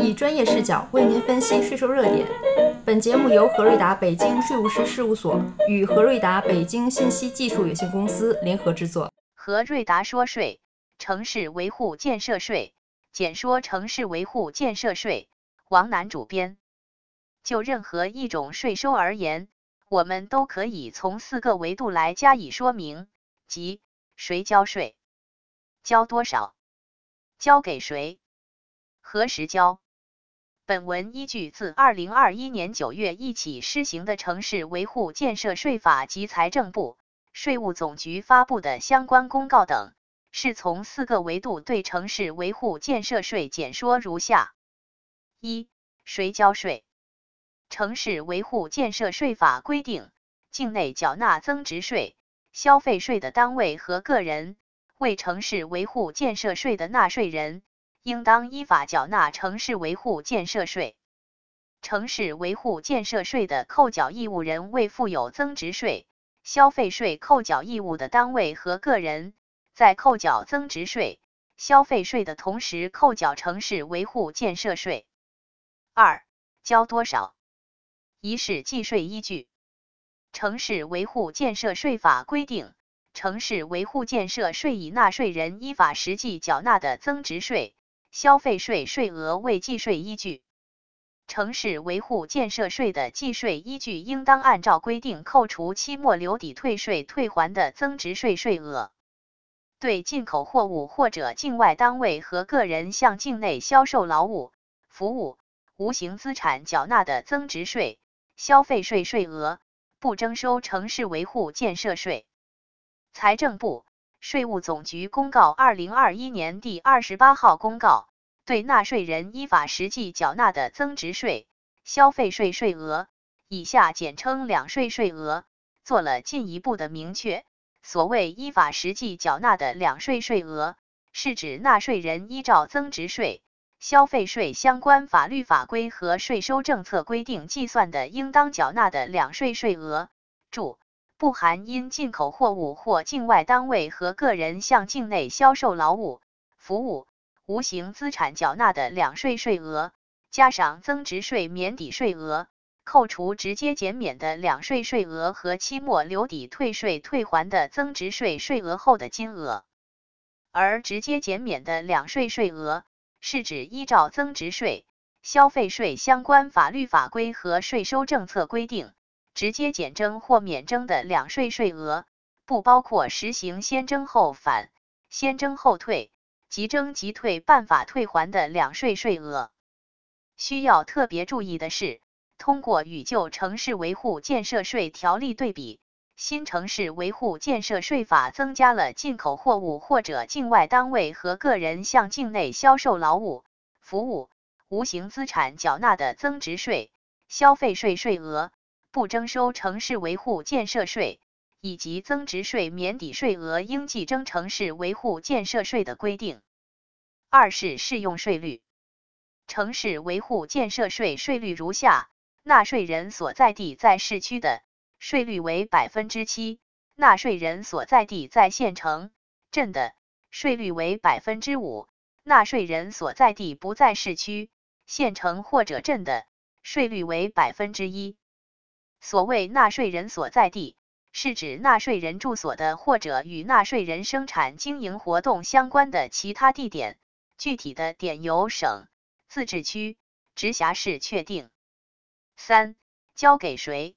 以专业视角为您分析税收热点。本节目由和瑞达北京税务师事务所与和瑞达北京信息技术有限公司联合制作。和瑞达说税，城市维护建设税，简说城市维护建设税。王楠主编。就任何一种税收而言，我们都可以从4个维度来加以说明，即谁交税、交多少、交给谁、何时交。本文依据自2021年9月一起施行的城市维护建设税法及财政部、税务总局发布的相关公告等，是从4个维度对城市维护建设税简说如下：1、谁交税。城市维护建设税法规定，境内缴纳增值税、消费税的单位和个人，为城市维护建设税的纳税人，应当依法缴纳城市维护建设税。城市维护建设税的扣缴义务人为负有增值税、消费税扣缴义务的单位和个人，在扣缴增值税、消费税的同时扣缴城市维护建设税。2、交多少。一是计税依据。城市维护建设税法规定，城市维护建设税以纳税人依法实际缴纳的增值税、消费税税额为计税依据。城市维护建设税的计税依据应当按照规定扣除期末留抵退税退还的增值税税额。对进口货物或者境外单位和个人向境内销售劳务、服务、无形资产缴纳的增值税、消费税税额，不征收城市维护建设税。财政部、税务总局公告2021年第28号公告，对纳税人依法实际缴纳的增值税、消费税税额（以下简称两税税额）做了进一步的明确。所谓依法实际缴纳的两税税额，是指纳税人依照增值税、消费税相关法律法规和税收政策规定计算的应当缴纳的两税税额，注：不含因进口货物或境外单位和个人向境内销售劳务、服务、无形资产缴纳的两税税额，加上增值税免抵税额，扣除直接减免的两税税额和期末留抵退税退还的增值税税额后的金额。而直接减免的两税税额，是指依照增值税、消费税相关法律法规和税收政策规定，直接减征或免征的两税税额，不包括实行先征后返、先征后退、即征即退办法退还的两税税额。需要特别注意的是，通过与旧城市维护建设税条例对比，新城市维护建设税法增加了进口货物或者境外单位和个人向境内销售劳务、服务、无形资产缴纳的增值税、消费税税额，不征收城市维护建设税，以及增值税免抵税额应计征城市维护建设税的规定。2是适用税率。城市维护建设税税率如下：纳税人所在地在市区的，税率为 7%， 纳税人所在地在县城、镇的，税率为 5%， 纳税人所在地不在市区、县城或者镇的，税率为 1%。 所谓纳税人所在地，是指纳税人住所的或者与纳税人生产经营活动相关的其他地点，具体的点由省、自治区、直辖市确定。3、交给谁。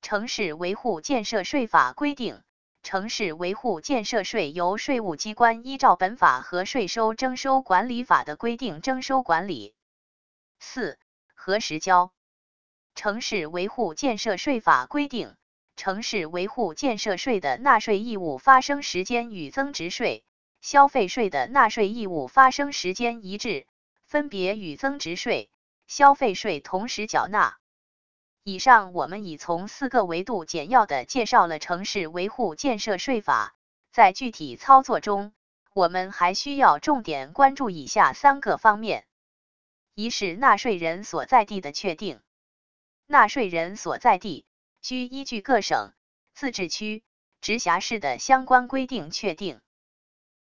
城市维护建设税法规定，城市维护建设税由税务机关依照本法和税收征收管理法的规定征收管理。4、何时交。城市维护建设税法规定，城市维护建设税的纳税义务发生时间与增值税、消费税的纳税义务发生时间一致，分别与增值税、消费税同时缴纳。以上我们已从4个维度简要地介绍了城市维护建设税法，在具体操作中，我们还需要重点关注以下3个方面。一是纳税人所在地的确定。纳税人所在地，需依据各省、自治区、直辖市的相关规定确定。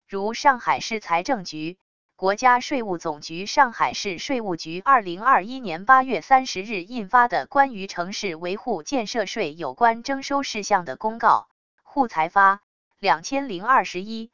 如上海市财政局、国家税务总局上海市税务局2021年8月30日印发的关于城市维护建设税有关征收事项的公告（沪财发2021-5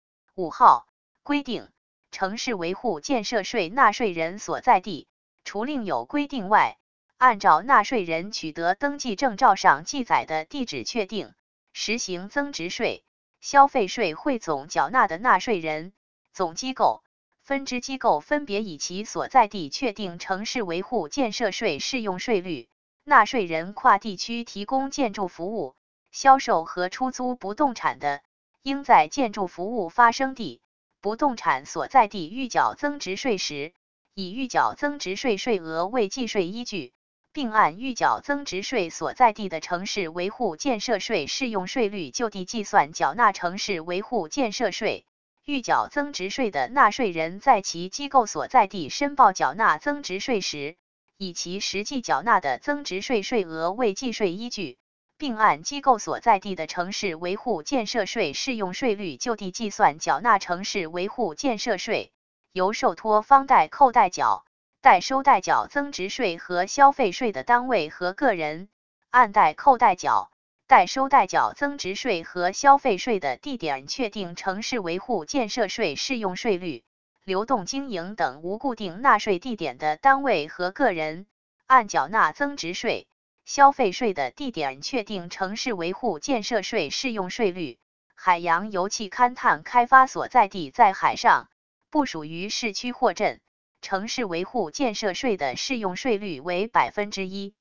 号）规定，城市维护建设税纳税人所在地，除另有规定外，按照纳税人取得登记证照上记载的地址确定，实行增值税、消费税汇总缴纳的纳税人、总机构、分支机构分别以其所在地确定城市维护建设税适用税率。纳税人跨地区提供建筑服务、销售和出租不动产的，应在建筑服务发生地、不动产所在地预缴增值税时，以预缴增值税税额为计税依据，并按预缴增值税所在地的城市维护建设税适用税率就地计算缴纳城市维护建设税。预缴增值税的纳税人在其机构所在地申报缴纳增值税时，以其实际缴纳的增值税税额为计税依据，并按机构所在地的城市维护建设税适用税率就地计算缴纳城市维护建设税。由受托方代扣代缴、代收代缴增值税和消费税的单位和个人，按代扣代缴、代收代缴增值税和消费税的地点确定城市维护建设税适用税率。流动经营等无固定纳税地点的单位和个人，按缴纳增值税、消费税的地点确定城市维护建设税适用税率。海洋油气勘探开发所在地在海上，不属于市区或镇，城市维护建设税的适用税率为1%。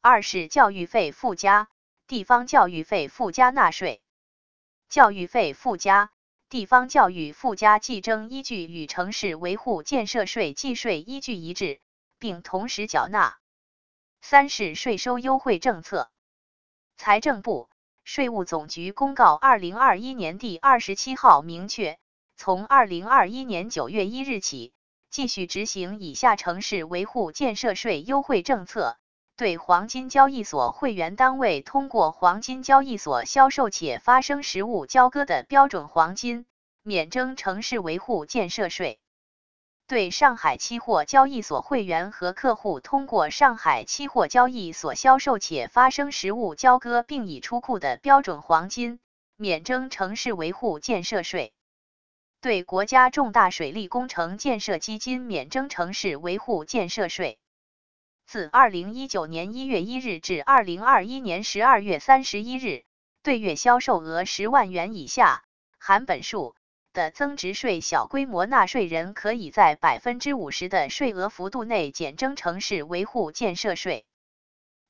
二是教育费附加、地方教育费附加纳税。教育费附加、地方教育附加计征依据与城市维护建设税计税依据一致，并同时缴纳。三是税收优惠政策。财政部、税务总局公告2021年第27号明确，从2021年9月1日起，继续执行以下城市维护建设税优惠政策。对黄金交易所会员单位通过黄金交易所销售且发生实物交割的标准黄金，免征城市维护建设税；对上海期货交易所会员和客户通过上海期货交易所销售且发生实物交割并已出库的标准黄金，免征城市维护建设税；对国家重大水利工程建设基金免征城市维护建设税。自2019年1月1日至2021年12月31日，对月销售额10万元以下（含本数）的增值税小规模纳税人，可以在 50% 的税额幅度内减征城市维护建设税。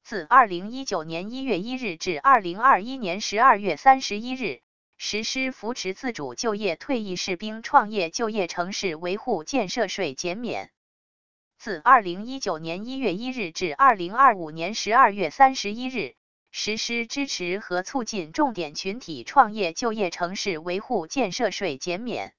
自2019年1月1日至2021年12月31日，实施扶持自主就业退役士兵创业就业城市维护建设税减免。自2019年1月1日至2025年12月31日，实施支持和促进重点群体创业就业城市维护建设税减免。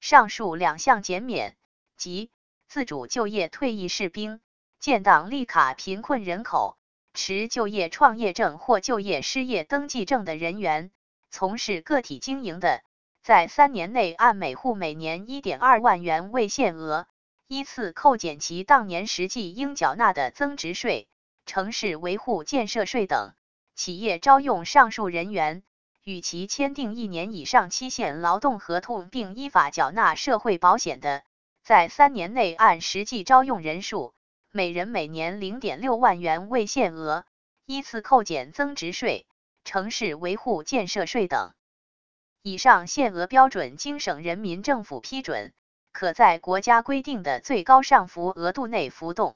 上述两项减免，即自主就业退役士兵、建档立卡贫困人口、持就业创业证或就业失业登记证的人员，从事个体经营的，在3年内按每户每年 1.2 万元为限额，依次扣减其当年实际应缴纳的增值税、城市维护建设税等。企业招用上述人员，与其签订1年以上期限劳动合同并依法缴纳社会保险的，在3年内按实际招用人数，每人每年 0.6 万元为限额，依次扣减增值税、城市维护建设税等。以上限额标准经省人民政府批准，可在国家规定的最高上浮额度内浮动。